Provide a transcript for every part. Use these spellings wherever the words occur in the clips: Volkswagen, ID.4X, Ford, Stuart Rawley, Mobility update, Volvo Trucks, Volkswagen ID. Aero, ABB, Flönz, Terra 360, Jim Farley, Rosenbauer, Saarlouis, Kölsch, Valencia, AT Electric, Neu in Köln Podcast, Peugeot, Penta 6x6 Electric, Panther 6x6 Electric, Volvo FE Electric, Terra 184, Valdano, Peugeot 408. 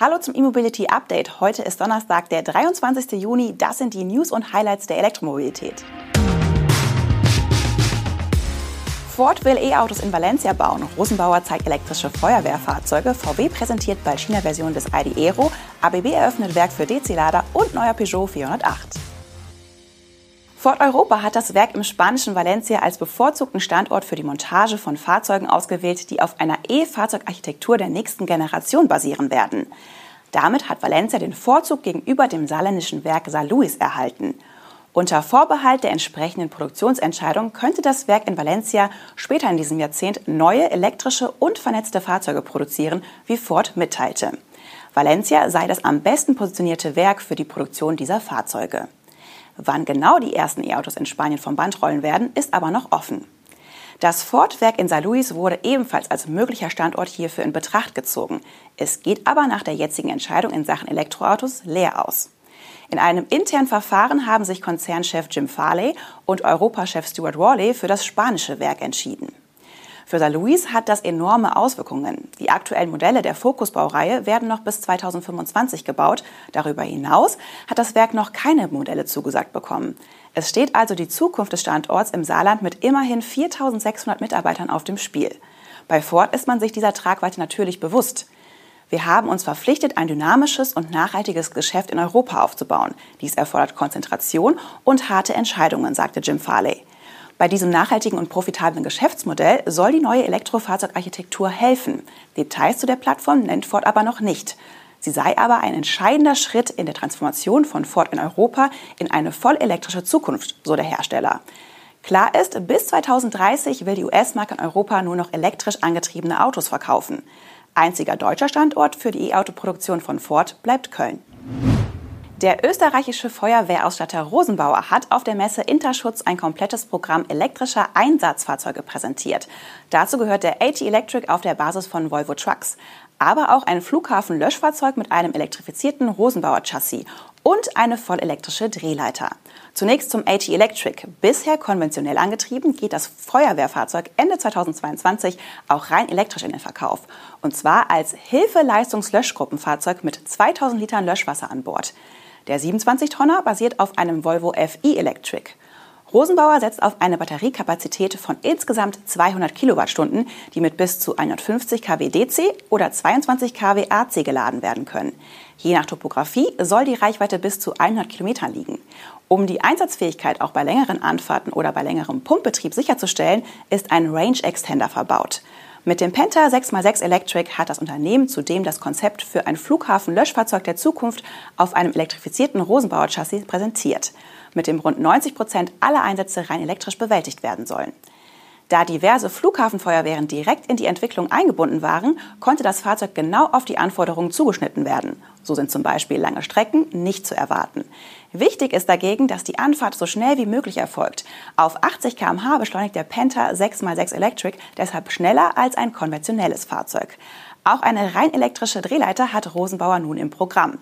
Hallo zum E-Mobility Update. Heute ist Donnerstag, der 23. Juni. Das sind die News und Highlights der Elektromobilität. Ford will E-Autos in Valencia bauen. Rosenbauer zeigt elektrische Feuerwehrfahrzeuge. VW präsentiert bald China-Version des ID. Aero. ABB eröffnet Werk für DC-Lader und neuer Peugeot 408. Ford Europa hat das Werk im spanischen Valencia als bevorzugten Standort für die Montage von Fahrzeugen ausgewählt, die auf einer E-Fahrzeugarchitektur der nächsten Generation basieren werden. Damit hat Valencia den Vorzug gegenüber dem saarländischen Werk Saarlouis erhalten. Unter Vorbehalt der entsprechenden Produktionsentscheidung könnte das Werk in Valencia später in diesem Jahrzehnt neue elektrische und vernetzte Fahrzeuge produzieren, wie Ford mitteilte. Valencia sei das am besten positionierte Werk für die Produktion dieser Fahrzeuge. Wann genau die ersten E-Autos in Spanien vom Band rollen werden, ist aber noch offen. Das Ford-Werk in Saarlouis wurde ebenfalls als möglicher Standort hierfür in Betracht gezogen. Es geht aber nach der jetzigen Entscheidung in Sachen Elektroautos leer aus. In einem internen Verfahren haben sich Konzernchef Jim Farley und Europachef Stuart Rawley für das spanische Werk entschieden. Für Saarlouis hat das enorme Auswirkungen. Die aktuellen Modelle der Focus-Baureihe werden noch bis 2025 gebaut. Darüber hinaus hat das Werk noch keine Modelle zugesagt bekommen. Es steht also die Zukunft des Standorts im Saarland mit immerhin 4.600 Mitarbeitern auf dem Spiel. Bei Ford ist man sich dieser Tragweite natürlich bewusst. Wir haben uns verpflichtet, ein dynamisches und nachhaltiges Geschäft in Europa aufzubauen. Dies erfordert Konzentration und harte Entscheidungen, sagte Jim Farley. Bei diesem nachhaltigen und profitablen Geschäftsmodell soll die neue Elektrofahrzeugarchitektur helfen. Details zu der Plattform nennt Ford aber noch nicht. Sie sei aber ein entscheidender Schritt in der Transformation von Ford in Europa in eine vollelektrische Zukunft, so der Hersteller. Klar ist, bis 2030 will die US-Marke in Europa nur noch elektrisch angetriebene Autos verkaufen. Einziger deutscher Standort für die E-Auto-Produktion von Ford bleibt Köln. Der österreichische Feuerwehrausstatter Rosenbauer hat auf der Messe Interschutz ein komplettes Programm elektrischer Einsatzfahrzeuge präsentiert. Dazu gehört der AT Electric auf der Basis von Volvo Trucks, aber auch ein Flughafenlöschfahrzeug mit einem elektrifizierten Rosenbauer-Chassis und eine vollelektrische Drehleiter. Zunächst zum AT Electric. Bisher konventionell angetrieben, geht das Feuerwehrfahrzeug Ende 2022 auch rein elektrisch in den Verkauf. Und zwar als Hilfeleistungslöschgruppenfahrzeug mit 2000 Litern Löschwasser an Bord. Der 27-Tonner basiert auf einem Volvo FE Electric. Rosenbauer setzt auf eine Batteriekapazität von insgesamt 200 Kilowattstunden, die mit bis zu 150 kW DC oder 22 kW AC geladen werden können. Je nach Topografie soll die Reichweite bis zu 100 Kilometern liegen. Um die Einsatzfähigkeit auch bei längeren Anfahrten oder bei längerem Pumpbetrieb sicherzustellen, ist ein Range Extender verbaut. Mit dem Penta 6x6 Electric hat das Unternehmen zudem das Konzept für ein Flughafenlöschfahrzeug der Zukunft auf einem elektrifizierten Rosenbauer-Chassis präsentiert, mit dem rund 90% aller Einsätze rein elektrisch bewältigt werden sollen. Da diverse Flughafenfeuerwehren direkt in die Entwicklung eingebunden waren, konnte das Fahrzeug genau auf die Anforderungen zugeschnitten werden. So sind zum Beispiel lange Strecken nicht zu erwarten. Wichtig ist dagegen, dass die Anfahrt so schnell wie möglich erfolgt. Auf 80 km/h beschleunigt der Panther 6x6 Electric deshalb schneller als ein konventionelles Fahrzeug. Auch eine rein elektrische Drehleiter hat Rosenbauer nun im Programm.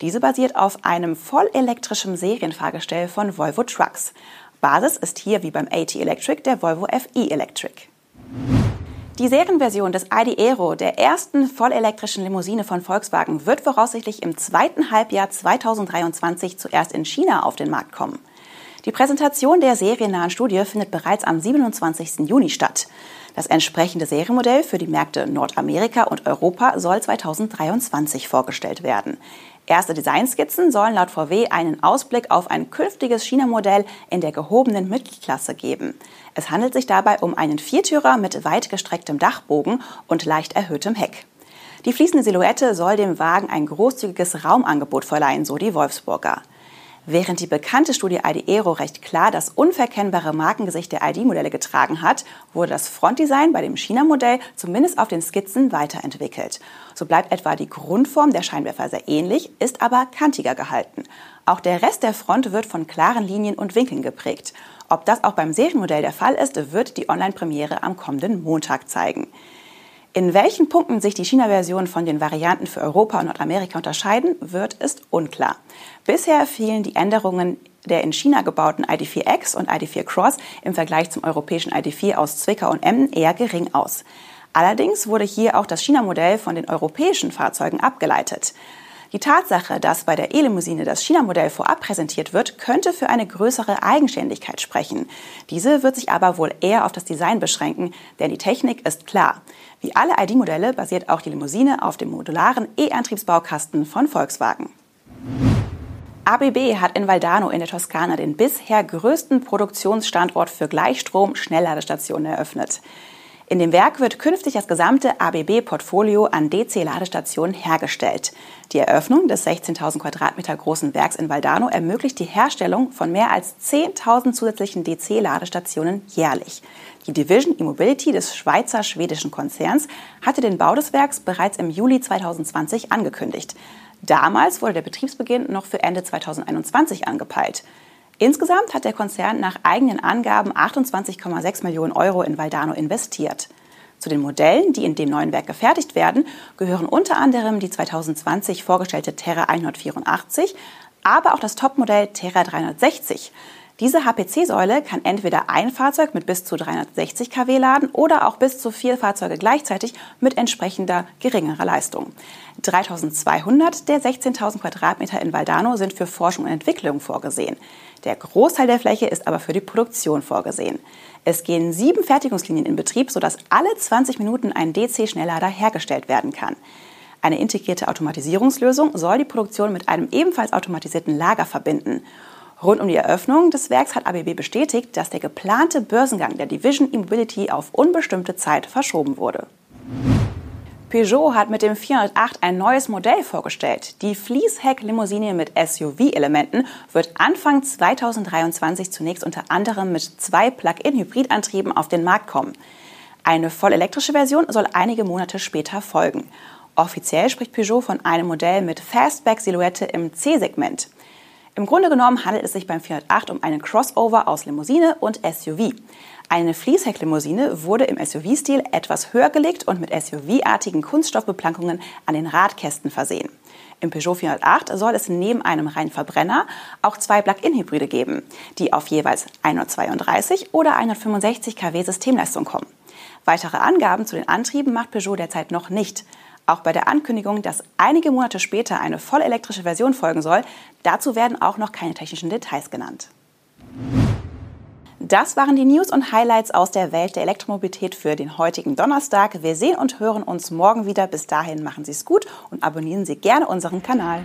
Diese basiert auf einem vollelektrischen Serienfahrgestell von Volvo Trucks. Basis ist hier wie beim AT Electric der Volvo FE Electric. Die Serienversion des ID. Aero, der ersten vollelektrischen Limousine von Volkswagen, wird voraussichtlich im zweiten Halbjahr 2023 zuerst in China auf den Markt kommen. Die Präsentation der seriennahen Studie findet bereits am 27. Juni statt. Das entsprechende Serienmodell für die Märkte Nordamerika und Europa soll 2023 vorgestellt werden. Erste Designskizzen sollen laut VW einen Ausblick auf ein künftiges China-Modell in der gehobenen Mittelklasse geben. Es handelt sich dabei um einen Viertürer mit weit gestrecktem Dachbogen und leicht erhöhtem Heck. Die fließende Silhouette soll dem Wagen ein großzügiges Raumangebot verleihen, so die Wolfsburger. Während die bekannte Studie ID. Aero recht klar das unverkennbare Markengesicht der ID-Modelle getragen hat, wurde das Frontdesign bei dem China-Modell zumindest auf den Skizzen weiterentwickelt. So bleibt etwa die Grundform der Scheinwerfer sehr ähnlich, ist aber kantiger gehalten. Auch der Rest der Front wird von klaren Linien und Winkeln geprägt. Ob das auch beim Serienmodell der Fall ist, wird die Online-Premiere am kommenden Montag zeigen. In welchen Punkten sich die China-Version von den Varianten für Europa und Nordamerika unterscheiden wird, ist unklar. Bisher fielen die Änderungen der in China gebauten ID.4X und ID.4 Cross im Vergleich zum europäischen ID.4 aus Zwickau und Emden eher gering aus. Allerdings wurde hier auch das China-Modell von den europäischen Fahrzeugen abgeleitet. Die Tatsache, dass bei der E-Limousine das China-Modell vorab präsentiert wird, könnte für eine größere Eigenständigkeit sprechen. Diese wird sich aber wohl eher auf das Design beschränken, denn die Technik ist klar. Wie alle ID-Modelle basiert auch die Limousine auf dem modularen E-Antriebsbaukasten von Volkswagen. ABB hat in Valdano in der Toskana den bisher größten Produktionsstandort für Gleichstrom-Schnellladestationen eröffnet. In dem Werk wird künftig das gesamte ABB-Portfolio an DC-Ladestationen hergestellt. Die Eröffnung des 16.000 Quadratmeter großen Werks in Valdano ermöglicht die Herstellung von mehr als 10.000 zusätzlichen DC-Ladestationen jährlich. Die Division E-Mobility des schweizer-schwedischen Konzerns hatte den Bau des Werks bereits im Juli 2020 angekündigt. Damals wurde der Betriebsbeginn noch für Ende 2021 angepeilt. Insgesamt hat der Konzern nach eigenen Angaben 28,6 Millionen Euro in Valdano investiert. Zu den Modellen, die in dem neuen Werk gefertigt werden, gehören unter anderem die 2020 vorgestellte Terra 184, aber auch das Topmodell Terra 360. Diese HPC-Säule kann entweder ein Fahrzeug mit bis zu 360 kW laden oder auch bis zu 4 Fahrzeuge gleichzeitig mit entsprechender geringerer Leistung. 3.200 der 16.000 Quadratmeter in Valdano sind für Forschung und Entwicklung vorgesehen. Der Großteil der Fläche ist aber für die Produktion vorgesehen. Es gehen 7 Fertigungslinien in Betrieb, sodass alle 20 Minuten ein DC-Schnelllader hergestellt werden kann. Eine integrierte Automatisierungslösung soll die Produktion mit einem ebenfalls automatisierten Lager verbinden. Rund um die Eröffnung des Werks hat ABB bestätigt, dass der geplante Börsengang der Division E-Mobility auf unbestimmte Zeit verschoben wurde. Peugeot hat mit dem 408 ein neues Modell vorgestellt. Die Fließheck-Limousine mit SUV-Elementen wird Anfang 2023 zunächst unter anderem mit 2 Plug-in-Hybridantrieben auf den Markt kommen. Eine vollelektrische Version soll einige Monate später folgen. Offiziell spricht Peugeot von einem Modell mit Fastback-Silhouette im C-Segment. Im Grunde genommen handelt es sich beim 408 um einen Crossover aus Limousine und SUV. Eine Fließhecklimousine wurde im SUV-Stil etwas höher gelegt und mit SUV-artigen Kunststoffbeplankungen an den Radkästen versehen. Im Peugeot 408 soll es neben einem reinen Verbrenner auch 2 Plug-in-Hybride geben, die auf jeweils 132 oder 165 kW Systemleistung kommen. Weitere Angaben zu den Antrieben macht Peugeot derzeit noch nicht. Auch bei der Ankündigung, dass einige Monate später eine vollelektrische Version folgen soll, dazu werden auch noch keine technischen Details genannt. Das waren die News und Highlights aus der Welt der Elektromobilität für den heutigen Donnerstag. Wir sehen und hören uns morgen wieder. Bis dahin machen Sie es gut und abonnieren Sie gerne unseren Kanal.